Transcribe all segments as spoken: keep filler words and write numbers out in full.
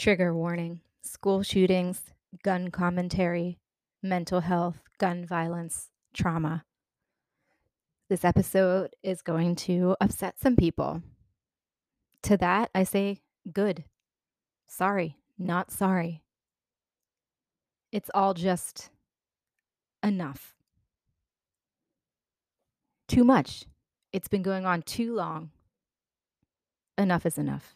Trigger warning, school shootings, gun commentary, mental health, gun violence, trauma. This episode is going to upset some people. To that, I say, good. Sorry, not sorry. It's all just enough. Too much. It's been going on too long. Enough is enough.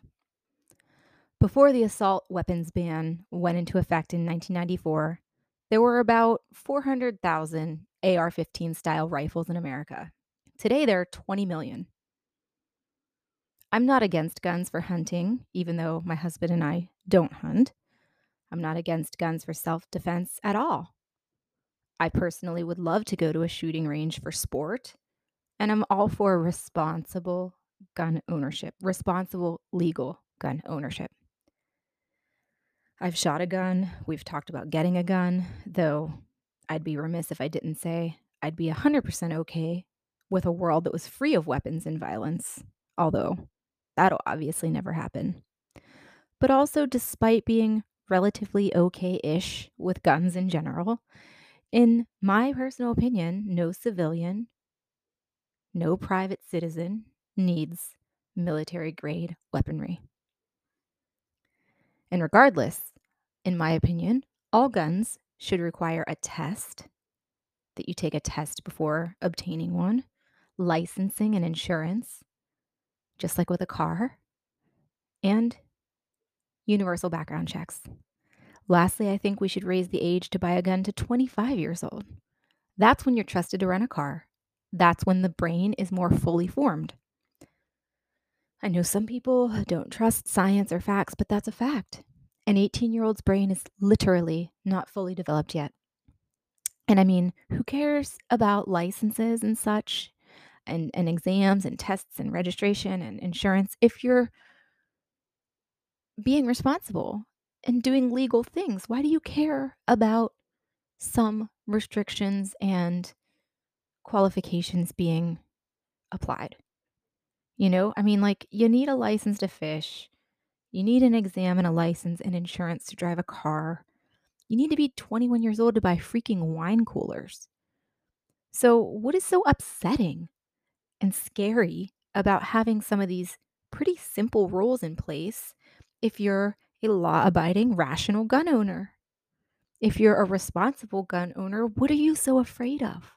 Before the assault weapons ban went into effect in nineteen ninety-four, there were about four hundred thousand A R fifteen style rifles in America. Today, there are twenty million. I'm not against guns for hunting, even though my husband and I don't hunt. I'm not against guns for self-defense at all. I personally would love to go to a shooting range for sport, and I'm all for responsible gun ownership, responsible legal gun ownership. I've shot a gun. We've talked about getting a gun, though I'd be remiss if I didn't say I'd be one hundred percent okay with a world that was free of weapons and violence, although that'll obviously never happen. But also, despite being relatively okay-ish with guns in general, in my personal opinion, no civilian, no private citizen needs military-grade weaponry. And regardless, in my opinion, all guns should require a test, that you take a test before obtaining one, licensing and insurance, just like with a car, and universal background checks. Lastly, I think we should raise the age to buy a gun to twenty-five years old. That's when you're trusted to run a car. That's when the brain is more fully formed. I know some people don't trust science or facts, but that's a fact. An eighteen-year-old's brain is literally not fully developed yet. And I mean, who cares about licenses and such, and, and exams and tests and registration and insurance if you're being responsible and doing legal things? Why do you care about some restrictions and qualifications being applied? You know, I mean, like, you need a license to fish. You need an exam and a license and insurance to drive a car. You need to be twenty-one years old to buy freaking wine coolers. So what is so upsetting and scary about having some of these pretty simple rules in place if you're a law-abiding, rational gun owner? If you're a responsible gun owner, what are you so afraid of?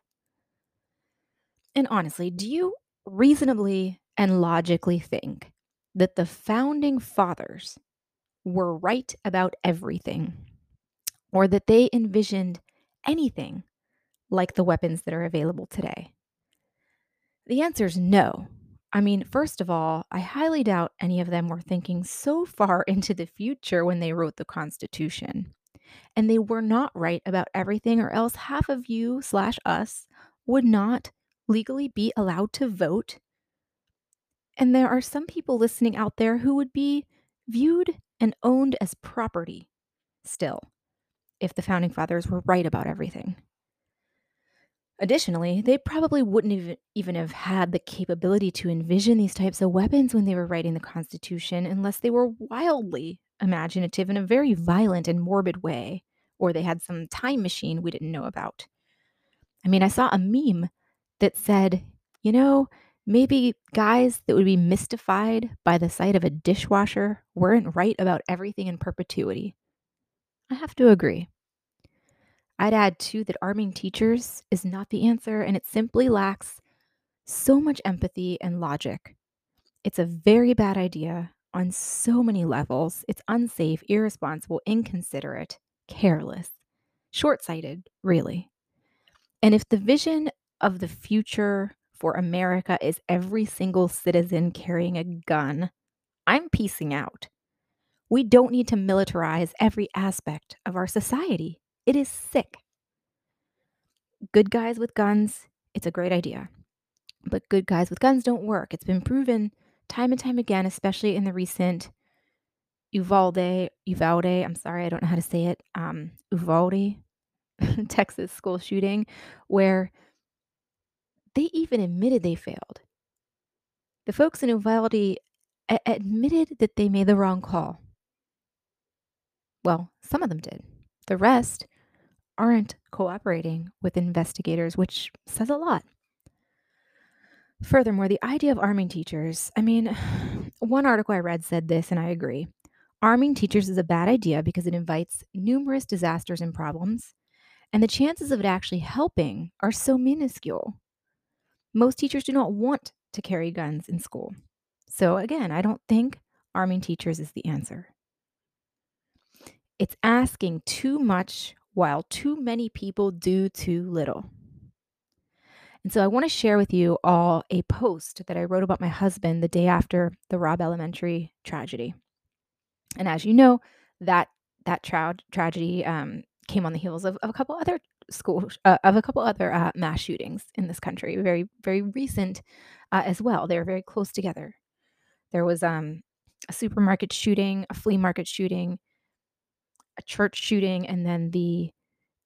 And honestly, do you reasonably and logically think that the founding fathers were right about everything, or that they envisioned anything like the weapons that are available today? The answer is no. I mean, first of all, I highly doubt any of them were thinking so far into the future when they wrote the Constitution. And they were not right about everything, or else half of you slash us would not legally be allowed to vote. And there are some people listening out there who would be viewed and owned as property still, if the Founding Fathers were right about everything. Additionally, they probably wouldn't even have had the capability to envision these types of weapons when they were writing the Constitution, unless they were wildly imaginative in a very violent and morbid way, or they had some time machine we didn't know about. I mean, I saw a meme that said, you know, maybe guys that would be mystified by the sight of a dishwasher weren't right about everything in perpetuity. I have to agree. I'd add, too, that arming teachers is not the answer, and it simply lacks so much empathy and logic. It's a very bad idea on so many levels. It's unsafe, irresponsible, inconsiderate, careless, short-sighted, really. And if the vision of the future for America is every single citizen carrying a gun, I'm peacing out. We don't need to militarize every aspect of our society. It is sick. Good guys with guns, it's a great idea. But good guys with guns don't work. It's been proven time and time again, especially in the recent Uvalde, Uvalde, I'm sorry, I don't know how to say it, um, Uvalde, Texas school shooting, where they even admitted they failed. The folks in Uvalde a- admitted that they made the wrong call. Well, some of them did. The rest aren't cooperating with investigators, which says a lot. Furthermore, the idea of arming teachers, I mean, one article I read said this, and I agree. Arming teachers is a bad idea because it invites numerous disasters and problems, and the chances of it actually helping are so minuscule. Most teachers do not want to carry guns in school. So again, I don't think arming teachers is the answer. It's asking too much while too many people do too little. And so I want to share with you all a post that I wrote about my husband the day after the Robb Elementary tragedy. And as you know, that that tra- tragedy um, came on the heels of, of a couple other school uh, of a couple other uh, mass shootings in this country, very very recent uh, as well. They were very close together. There was um, a supermarket shooting, a flea market shooting, a church shooting, and then the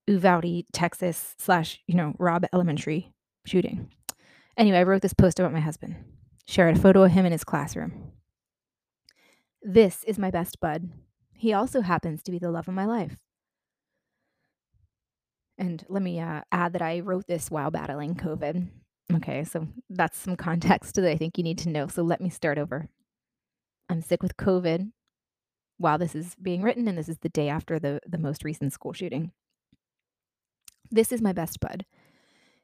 Uvalde, Texas slash you know Robb Elementary shooting. Anyway, I wrote this post about my husband. Shared a photo of him in his classroom. This is my best bud. He also happens to be the love of my life. And let me uh, add that I wrote this while battling COVID. Okay, so that's some context that I think you need to know. So let me start over. I'm sick with COVID while this is being written, and this is the day after the, the most recent school shooting. This is my best bud.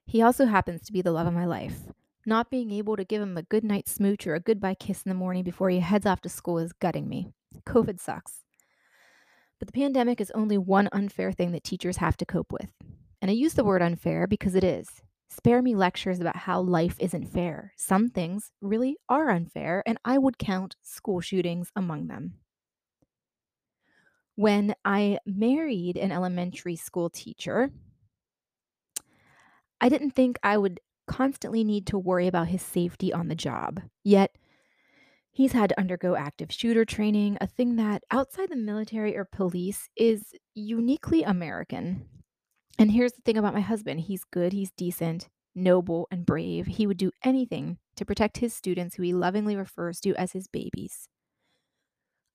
He also happens to be the love of my life. Not being able to give him a good night smooch or a goodbye kiss in the morning before he heads off to school is gutting me. COVID sucks. But the pandemic is only one unfair thing that teachers have to cope with. And I use the word unfair because it is. Spare me lectures about how life isn't fair. Some things really are unfair, and I would count school shootings among them. When I married an elementary school teacher, I didn't think I would constantly need to worry about his safety on the job. Yet, he's had to undergo active shooter training, a thing that outside the military or police is uniquely American. And here's the thing about my husband. He's good, he's decent, noble, and brave. He would do anything to protect his students, who he lovingly refers to as his babies.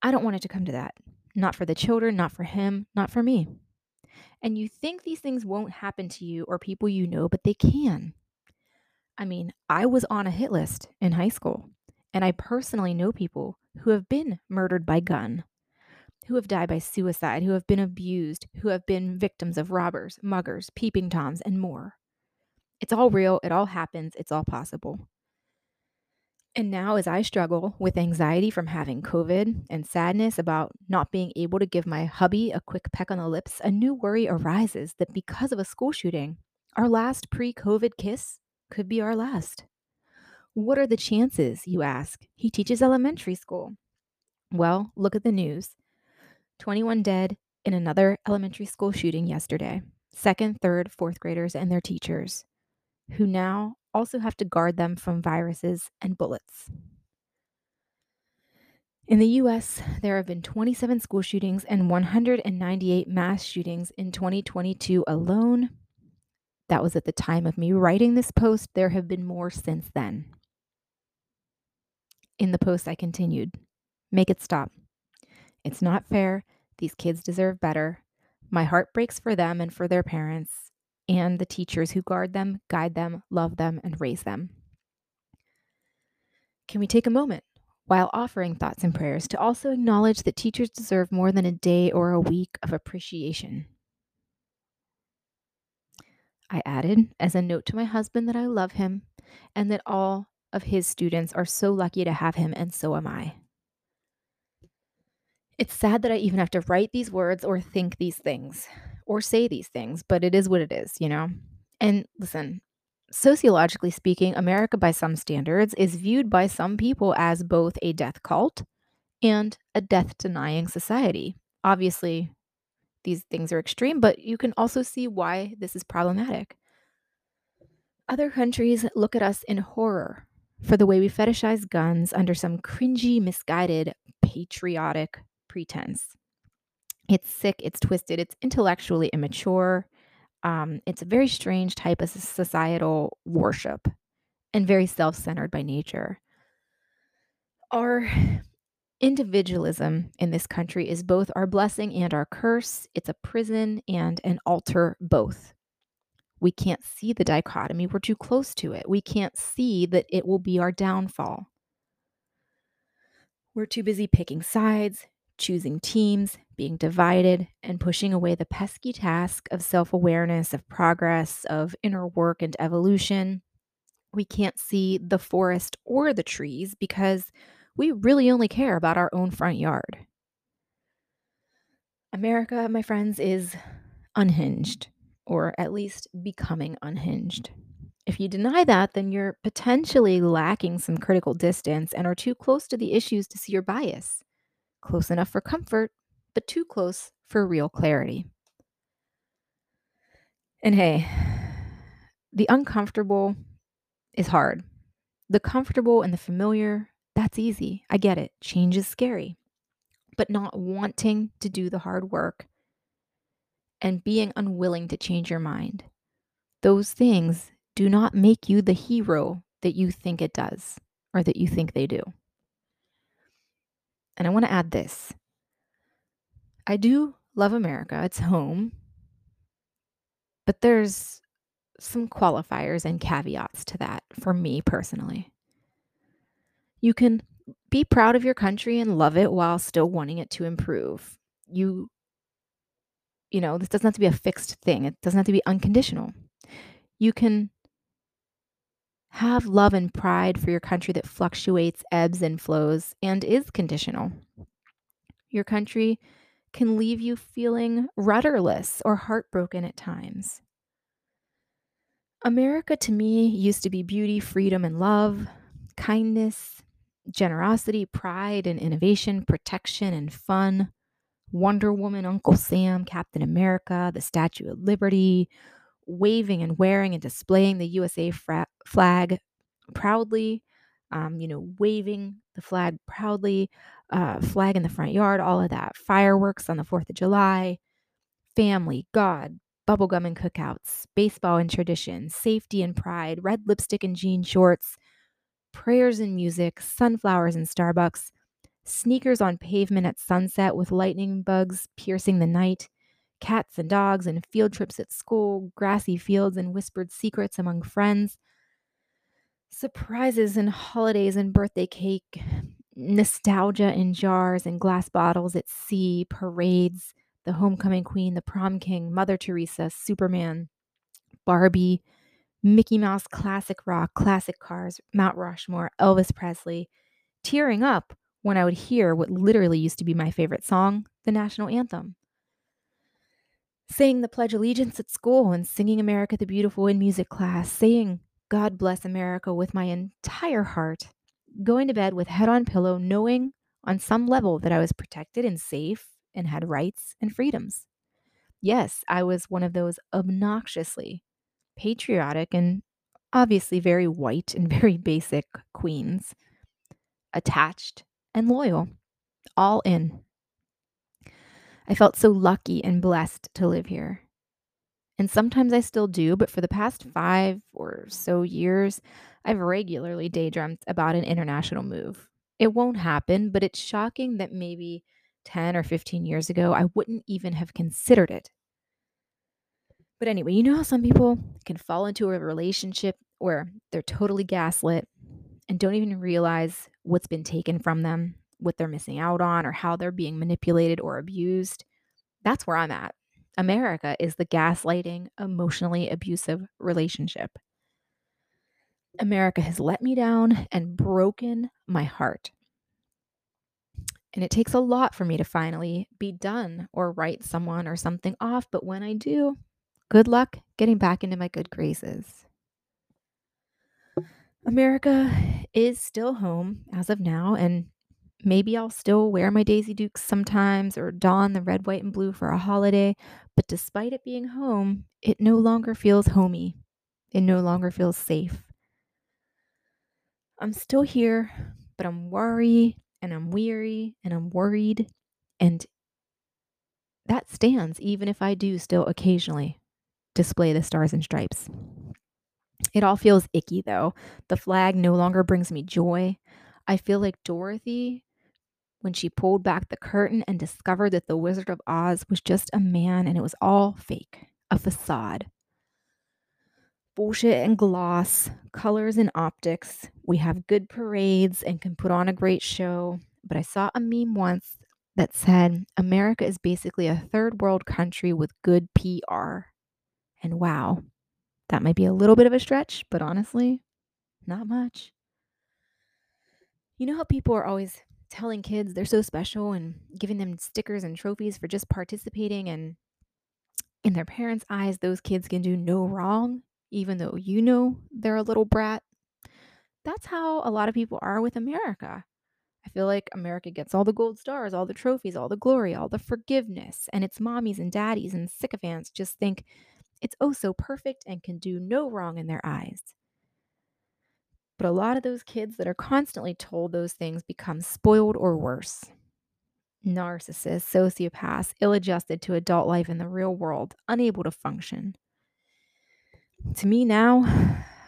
I don't want it to come to that. Not for the children, not for him, not for me. And you think these things won't happen to you or people you know, but they can. I mean, I was on a hit list in high school, and I personally know people who have been murdered by gun, who have died by suicide, who have been abused, who have been victims of robbers, muggers, peeping toms, and more. It's all real. It all happens. It's all possible. And now, as I struggle with anxiety from having COVID and sadness about not being able to give my hubby a quick peck on the lips, a new worry arises that because of a school shooting, our last pre-COVID kiss could be our last. What are the chances, you ask? He teaches elementary school. Well, look at the news. twenty-one dead in another elementary school shooting yesterday. Second, third, fourth graders and their teachers, who now also have to guard them from viruses and bullets. In the U S, there have been twenty-seven school shootings and one hundred ninety-eight mass shootings in twenty twenty-two alone. That was at the time of me writing this post. There have been more since then. In the post, I continued, make it stop. It's not fair. These kids deserve better. My heart breaks for them and for their parents and the teachers who guard them, guide them, love them, and raise them. Can we take a moment while offering thoughts and prayers to also acknowledge that teachers deserve more than a day or a week of appreciation? I added as a note to my husband that I love him and that all of his students are so lucky to have him, and so am I. It's sad that I even have to write these words or think these things or say these things, but it is what it is, you know? And listen, sociologically speaking, America by some standards is viewed by some people as both a death cult and a death-denying society. Obviously, these things are extreme, but you can also see why this is problematic. Other countries look at us in horror for the way we fetishize guns under some cringy, misguided, patriotic pretense. It's sick, it's twisted, it's intellectually immature. Um, it's a very strange type of societal worship and very self-centered by nature. Our Individualism in this country is both our blessing and our curse. It's a prison and an altar, both. We can't see the dichotomy. We're too close to it. We can't see that it will be our downfall. We're too busy picking sides, choosing teams, being divided, and pushing away the pesky task of self-awareness, of progress, of inner work and evolution. We can't see the forest or the trees because we really only care about our own front yard. America, my friends, is unhinged, or at least becoming unhinged. If you deny that, then you're potentially lacking some critical distance and are too close to the issues to see your bias. Close enough for comfort, but too close for real clarity. And hey, the uncomfortable is hard. The comfortable and the familiar, that's easy. I get it. Change is scary. But not wanting to do the hard work and being unwilling to change your mind, those things do not make you the hero that you think it does or that you think they do. And I want to add this. I do love America. It's home. But there's some qualifiers and caveats to that for me personally. You can be proud of your country and love it while still wanting it to improve. You, you know, this doesn't have to be a fixed thing. It doesn't have to be unconditional. You can have love and pride for your country that fluctuates, ebbs and flows, and is conditional. Your country can leave you feeling rudderless or heartbroken at times. America, to me, used to be beauty, freedom, and love, kindness, generosity, pride, and innovation, protection, and fun. Wonder Woman, Uncle Sam, Captain America, the Statue of Liberty, waving and wearing and displaying the U S A fra- flag proudly, um, you know, waving the flag proudly, uh, flag in the front yard, all of that. Fireworks on the fourth of July, family, God, bubblegum and cookouts, baseball and tradition, safety and pride, red lipstick and jean shorts, prayers and music, sunflowers and Starbucks, sneakers on pavement at sunset with lightning bugs piercing the night, cats and dogs and field trips at school, grassy fields and whispered secrets among friends, surprises and holidays and birthday cake, nostalgia in jars and glass bottles at sea, parades, the homecoming queen, the prom king, Mother Teresa, Superman, Barbie, Mickey Mouse, classic rock, classic cars, Mount Rushmore, Elvis Presley, tearing up when I would hear what literally used to be my favorite song, the national anthem. Saying the Pledge of Allegiance at school and singing America the Beautiful in music class, saying God bless America with my entire heart, going to bed with head on pillow, knowing on some level that I was protected and safe and had rights and freedoms. Yes, I was one of those obnoxiously patriotic and obviously very white and very basic queens, attached and loyal, all in. I felt so lucky and blessed to live here. And sometimes I still do, but for the past five or so years, I've regularly daydreamt about an international move. It won't happen, but it's shocking that maybe ten or fifteen years ago, I wouldn't even have considered it. But anyway, you know how some people can fall into a relationship where they're totally gaslit and don't even realize what's been taken from them, what they're missing out on, or how they're being manipulated or abused. That's where I'm at. America is the gaslighting, emotionally abusive relationship. America has let me down and broken my heart. And it takes a lot for me to finally be done or write someone or something off. But when I do, good luck getting back into my good graces. America is still home as of now, and maybe I'll still wear my Daisy Dukes sometimes or don the red, white, and blue for a holiday, but despite it being home, it no longer feels homey. It no longer feels safe. I'm still here, but I'm worried and I'm weary and I'm worried, and that stands even if I do still occasionally display the stars and stripes. It all feels icky though. The flag no longer brings me joy. I feel like Dorothy when she pulled back the curtain and discovered that the Wizard of Oz was just a man and it was all fake, a facade. Bullshit and gloss, colors and optics. We have good parades and can put on a great show. But I saw a meme once that said, America is basically a third world country with good P R. And wow, that might be a little bit of a stretch, but honestly, not much. You know how people are always telling kids they're so special and giving them stickers and trophies for just participating, and in their parents' eyes, those kids can do no wrong, even though you know they're a little brat? That's how a lot of people are with America. I feel like America gets all the gold stars, all the trophies, all the glory, all the forgiveness, and its mommies and daddies and sycophants just think it's oh so perfect and can do no wrong in their eyes. But a lot of those kids that are constantly told those things become spoiled or worse. Narcissists, sociopaths, ill-adjusted to adult life in the real world, unable to function. To me now,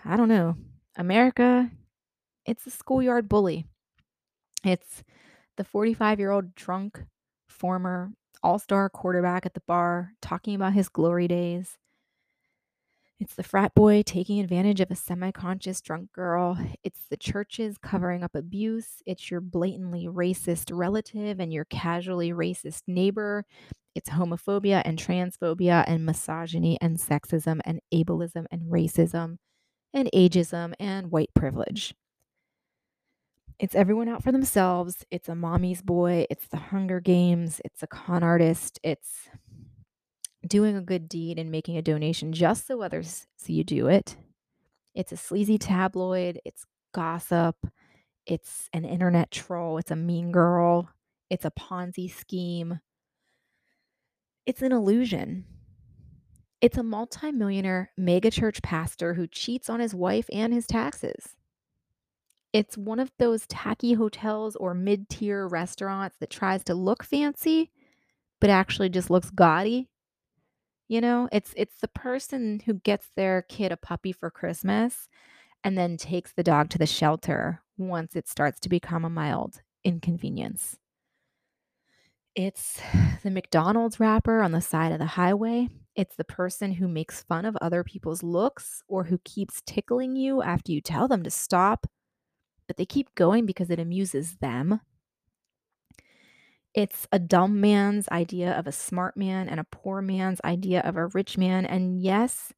I don't know, America, it's a schoolyard bully. It's the forty-five-year-old drunk, former all-star quarterback at the bar talking about his glory days. It's the frat boy taking advantage of a semi-conscious drunk girl. It's the churches covering up abuse. It's your blatantly racist relative and your casually racist neighbor. It's homophobia and transphobia and misogyny and sexism and ableism and racism and ageism and white privilege. It's everyone out for themselves. It's a mommy's boy. It's the Hunger Games. It's a con artist. It's doing a good deed and making a donation just so others see you do it. It's a sleazy tabloid. It's gossip. It's an internet troll. It's a mean girl. It's a Ponzi scheme. It's an illusion. It's a multimillionaire megachurch pastor who cheats on his wife and his taxes. It's one of those tacky hotels or mid-tier restaurants that tries to look fancy, but actually just looks gaudy. You know, it's it's the person who gets their kid a puppy for Christmas and then takes the dog to the shelter once it starts to become a mild inconvenience. It's the McDonald's wrapper on the side of the highway. It's the person who makes fun of other people's looks or who keeps tickling you after you tell them to stop, but they keep going because it amuses them. It's a dumb man's idea of a smart man and a poor man's idea of a rich man. And yes,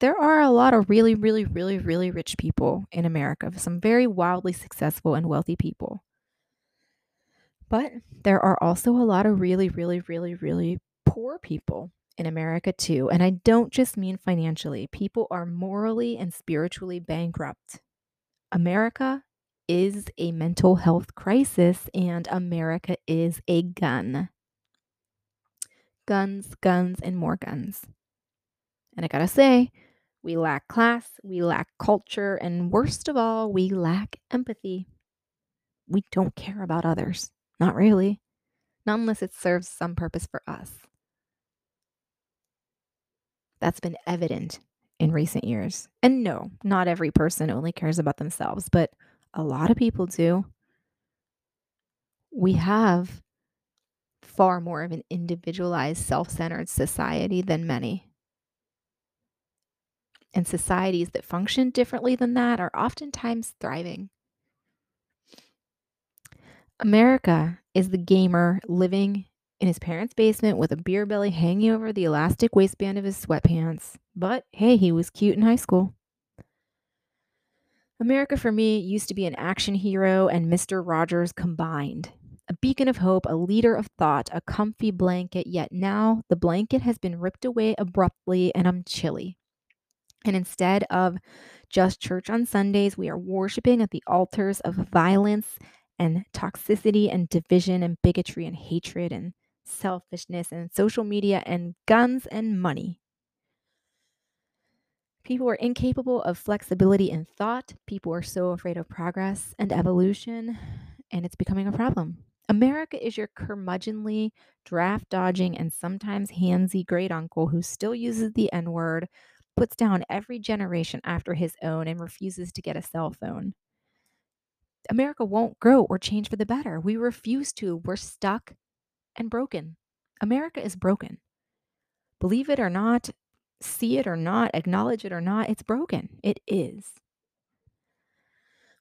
there are a lot of really, really, really, really rich people in America, some very wildly successful and wealthy people. But there are also a lot of really, really, really, really poor people in America too. And I don't just mean financially. People are morally and spiritually bankrupt. America is a mental health crisis, and America is a gun. Guns, guns, and more guns. And I gotta say, we lack class, we lack culture, and worst of all, we lack empathy. We don't care about others. Not really. Not unless it serves some purpose for us. That's been evident in recent years. And no, not every person only cares about themselves, but a lot of people do. We have far more of an individualized, self-centered society than many. And societies that function differently than that are oftentimes thriving. America is the gamer living in his parents' basement with a beer belly hanging over the elastic waistband of his sweatpants. But hey, he was cute in high school. America, for me, used to be an action hero and Mister Rogers combined. A beacon of hope, a leader of thought, a comfy blanket, yet now the blanket has been ripped away abruptly and I'm chilly. And instead of just church on Sundays, we are worshiping at the altars of violence and toxicity and division and bigotry and hatred and selfishness and social media and guns and money. People are incapable of flexibility in thought. People are so afraid of progress and evolution, and it's becoming a problem. America is your curmudgeonly, draft-dodging, and sometimes handsy great uncle who still uses the N-word, puts down every generation after his own, and refuses to get a cell phone. America won't grow or change for the better. We refuse to. We're stuck and broken. America is broken. Believe it or not, see it or not, acknowledge it or not, it's broken. It is.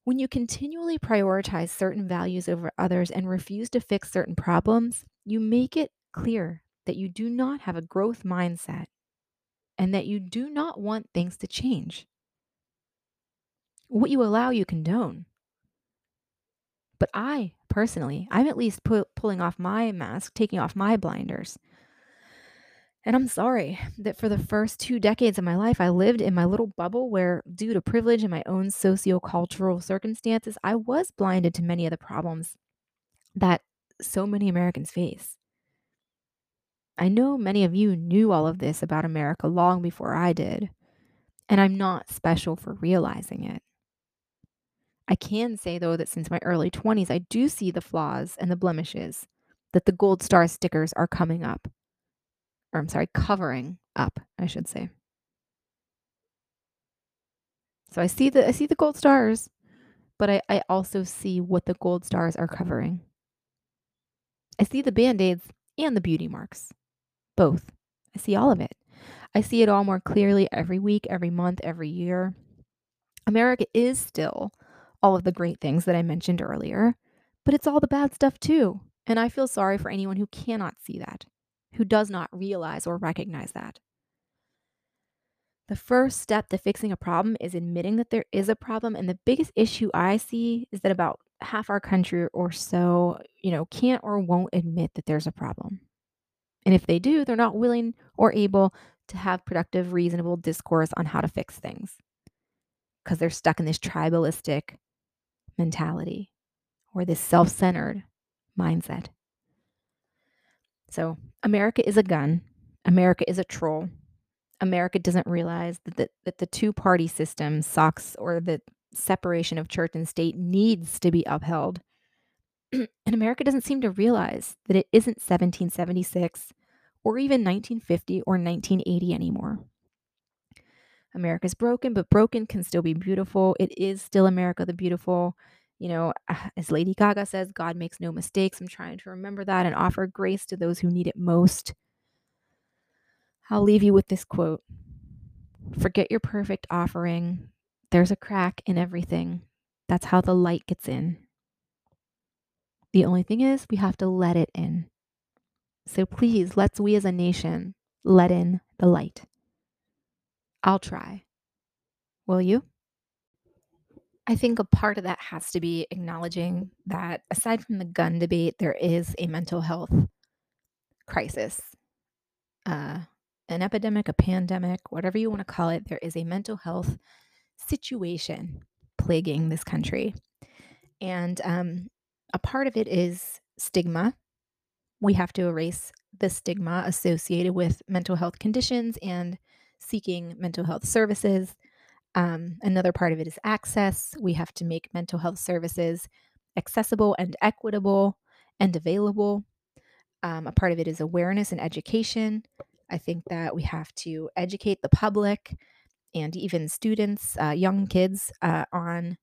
When you continually prioritize certain values over others and refuse to fix certain problems, you make it clear that you do not have a growth mindset and that you do not want things to change. What you allow, you condone. But I personally, I'm at least pu- pulling off my mask, taking off my blinders. And I'm sorry that for the first two decades of my life, I lived in my little bubble where, due to privilege and my own socio-cultural circumstances, I was blinded to many of the problems that so many Americans face. I know many of you knew all of this about America long before I did, and I'm not special for realizing it. I can say, though, that since my early twenties, I do see the flaws and the blemishes that the gold star stickers are coming up. Or I'm sorry, covering up, I should say. So I see the I see the gold stars, but I, I also see what the gold stars are covering. I see the band-aids and the beauty marks, both. I see all of it. I see it all more clearly every week, every month, every year. America is still all of the great things that I mentioned earlier, but it's all the bad stuff too. And I feel sorry for anyone who cannot see that, who does not realize or recognize that. The first step to fixing a problem is admitting that there is a problem. And the biggest issue I see is that about half our country or so, you know, can't or won't admit that there's a problem. And if they do, they're not willing or able to have productive, reasonable discourse on how to fix things because they're stuck in this tribalistic mentality or this self-centered mindset. So America is a gun. America is a troll. America doesn't realize that the, that the two-party system sucks or that separation of church and state needs to be upheld. And America doesn't seem to realize that it isn't seventeen seventy-six or even nineteen fifty or nineteen eighty anymore. America's broken, but broken can still be beautiful. It is still America the beautiful. You know, as Lady Gaga says, God makes no mistakes. I'm trying to remember that and offer grace to those who need it most. I'll leave you with this quote. Forget your perfect offering. There's a crack in everything. That's how the light gets in. The only thing is we have to let it in. So please, let's we as a nation let in the light. I'll try. Will you? I think a part of that has to be acknowledging that aside from the gun debate, there is a mental health crisis, uh, an epidemic, a pandemic, whatever you want to call it. There is a mental health situation plaguing this country. And um, a part of it is stigma. We have to erase the stigma associated with mental health conditions and seeking mental health services. Um, another part of it is access. We have to make mental health services accessible and equitable and available. Um, a part of it is awareness and education. I think that we have to educate the public and even students, uh, young kids, uh, on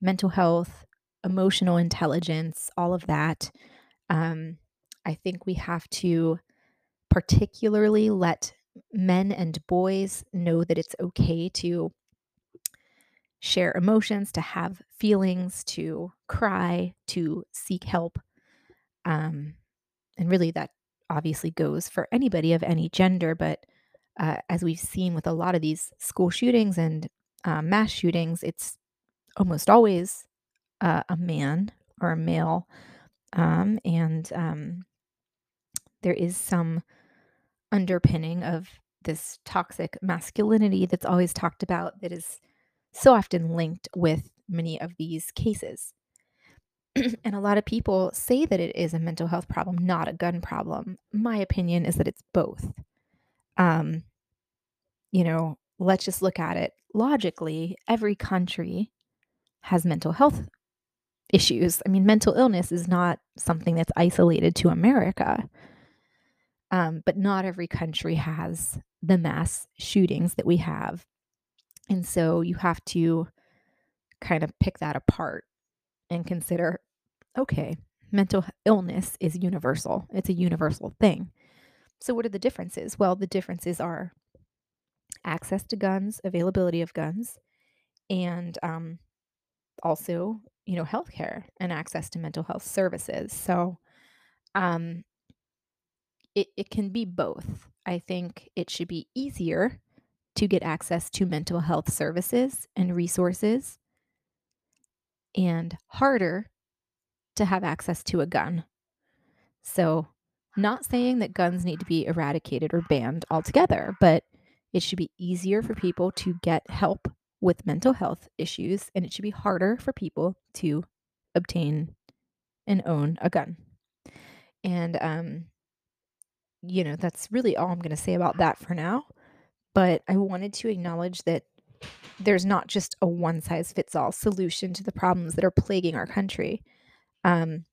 mental health, emotional intelligence, all of that. Um, I think we have to particularly let men and boys know that it's okay to share emotions, to have feelings, to cry, to seek help. Um, and really that obviously goes for anybody of any gender. But uh, as we've seen with a lot of these school shootings and uh, mass shootings, it's almost always uh, a man or a male. Um, and um, there is some underpinning of this toxic masculinity that's always talked about that is so often linked with many of these cases. And a lot of people say that it is a mental health problem, not a gun problem. My opinion is that it's both. Um, you know, let's just look at it logically. Every country has mental health issues. I mean, mental illness is not something that's isolated to America. Um, but not every country has the mass shootings that we have. And so you have to kind of pick that apart and consider, okay, mental illness is universal. It's a universal thing. So what are the differences? Well, the differences are access to guns, availability of guns, and um, also, you know, healthcare and access to mental health services. So um, it, it can be both. I think it should be easier to get access to mental health services and resources, and harder to have access to a gun. So not saying that guns need to be eradicated or banned altogether, but it should be easier for people to get help with mental health issues, and it should be harder for people to obtain and own a gun. And, um, you know, that's really all I'm going to say about that for now. But I wanted to acknowledge that there's not just a one-size-fits-all solution to the problems that are plaguing our country. Um,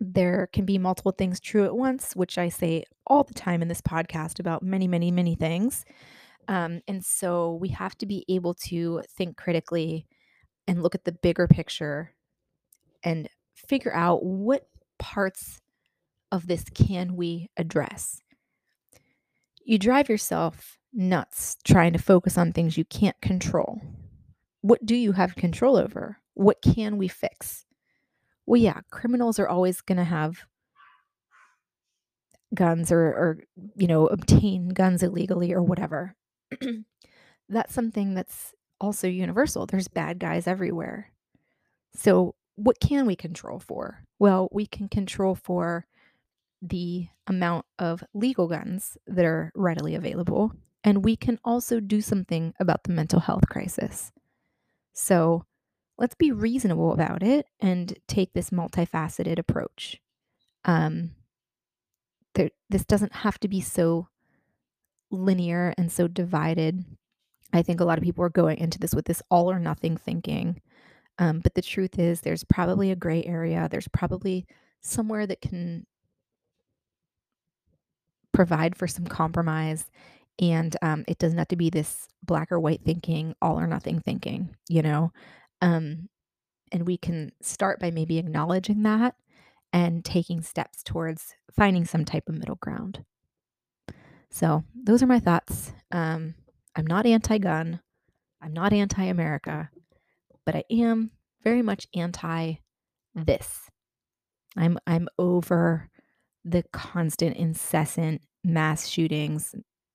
there can be multiple things true at once, which I say all the time in this podcast about many, many, many things. Um, and so we have to be able to think critically and look at the bigger picture and figure out what parts of this can we address. You drive yourself nuts trying to focus on things you can't control. What do you have control over? What can we fix? Well, yeah, criminals are always going to have guns or, or, you know, obtain guns illegally or whatever. That's something that's also universal. There's bad guys everywhere. So what can we control for? Well, we can control for the amount of legal guns that are readily available. And we can also do something about the mental health crisis. So let's be reasonable about it and take this multifaceted approach. Um, there, this doesn't have to be so linear and so divided. I think a lot of people are going into this with this all or nothing thinking. Um, but the truth is there's probably a gray area. There's probably somewhere that can provide for some compromise. And um, it doesn't have to be this black or white thinking, all or nothing thinking, you know? Um, and we can start by maybe acknowledging that and taking steps towards finding some type of middle ground. So those are my thoughts. Um, I'm not anti-gun. I'm not anti-America, but I am very much anti this. I'm, I'm over the constant, incessant mass shootings,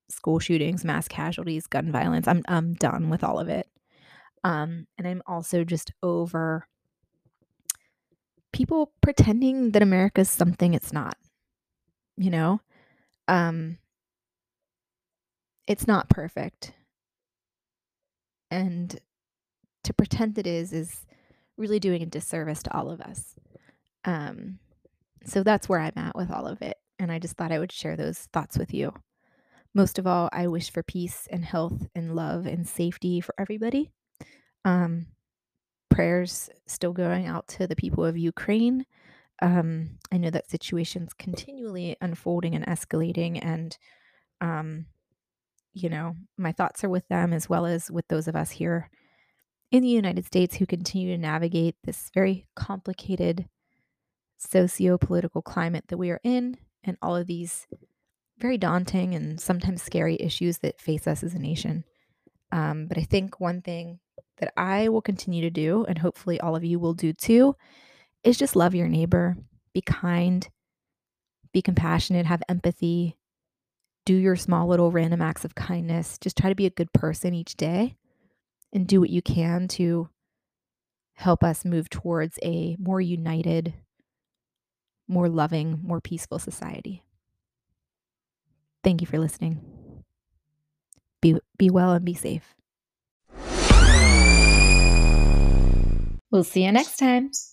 school shootings, mass casualties, gun violence. I'm, I'm done with all of it. Um, and I'm also just over people pretending that America's something it's not, you know, um, it's not perfect. And to pretend it is, is really doing a disservice to all of us. Um, so that's where I'm at with all of it. And I just thought I would share those thoughts with you. Most of all, I wish for peace and health and love and safety for everybody. Um, prayers still going out to the people of Ukraine. Um, I know that situation's continually unfolding and escalating, and, um, you know, my thoughts are with them as well as with those of us here in the United States who continue to navigate this very complicated socio-political climate that we are in, and all of these very daunting and sometimes scary issues that face us as a nation. Um, but I think one thing that I will continue to do, and hopefully all of you will do too, is just love your neighbor, be kind, be compassionate, have empathy, do your small little random acts of kindness. Just try to be a good person each day and do what you can to help us move towards a more united, more loving, more peaceful society. Thank you for listening. Be, be well and be safe. We'll see you next time.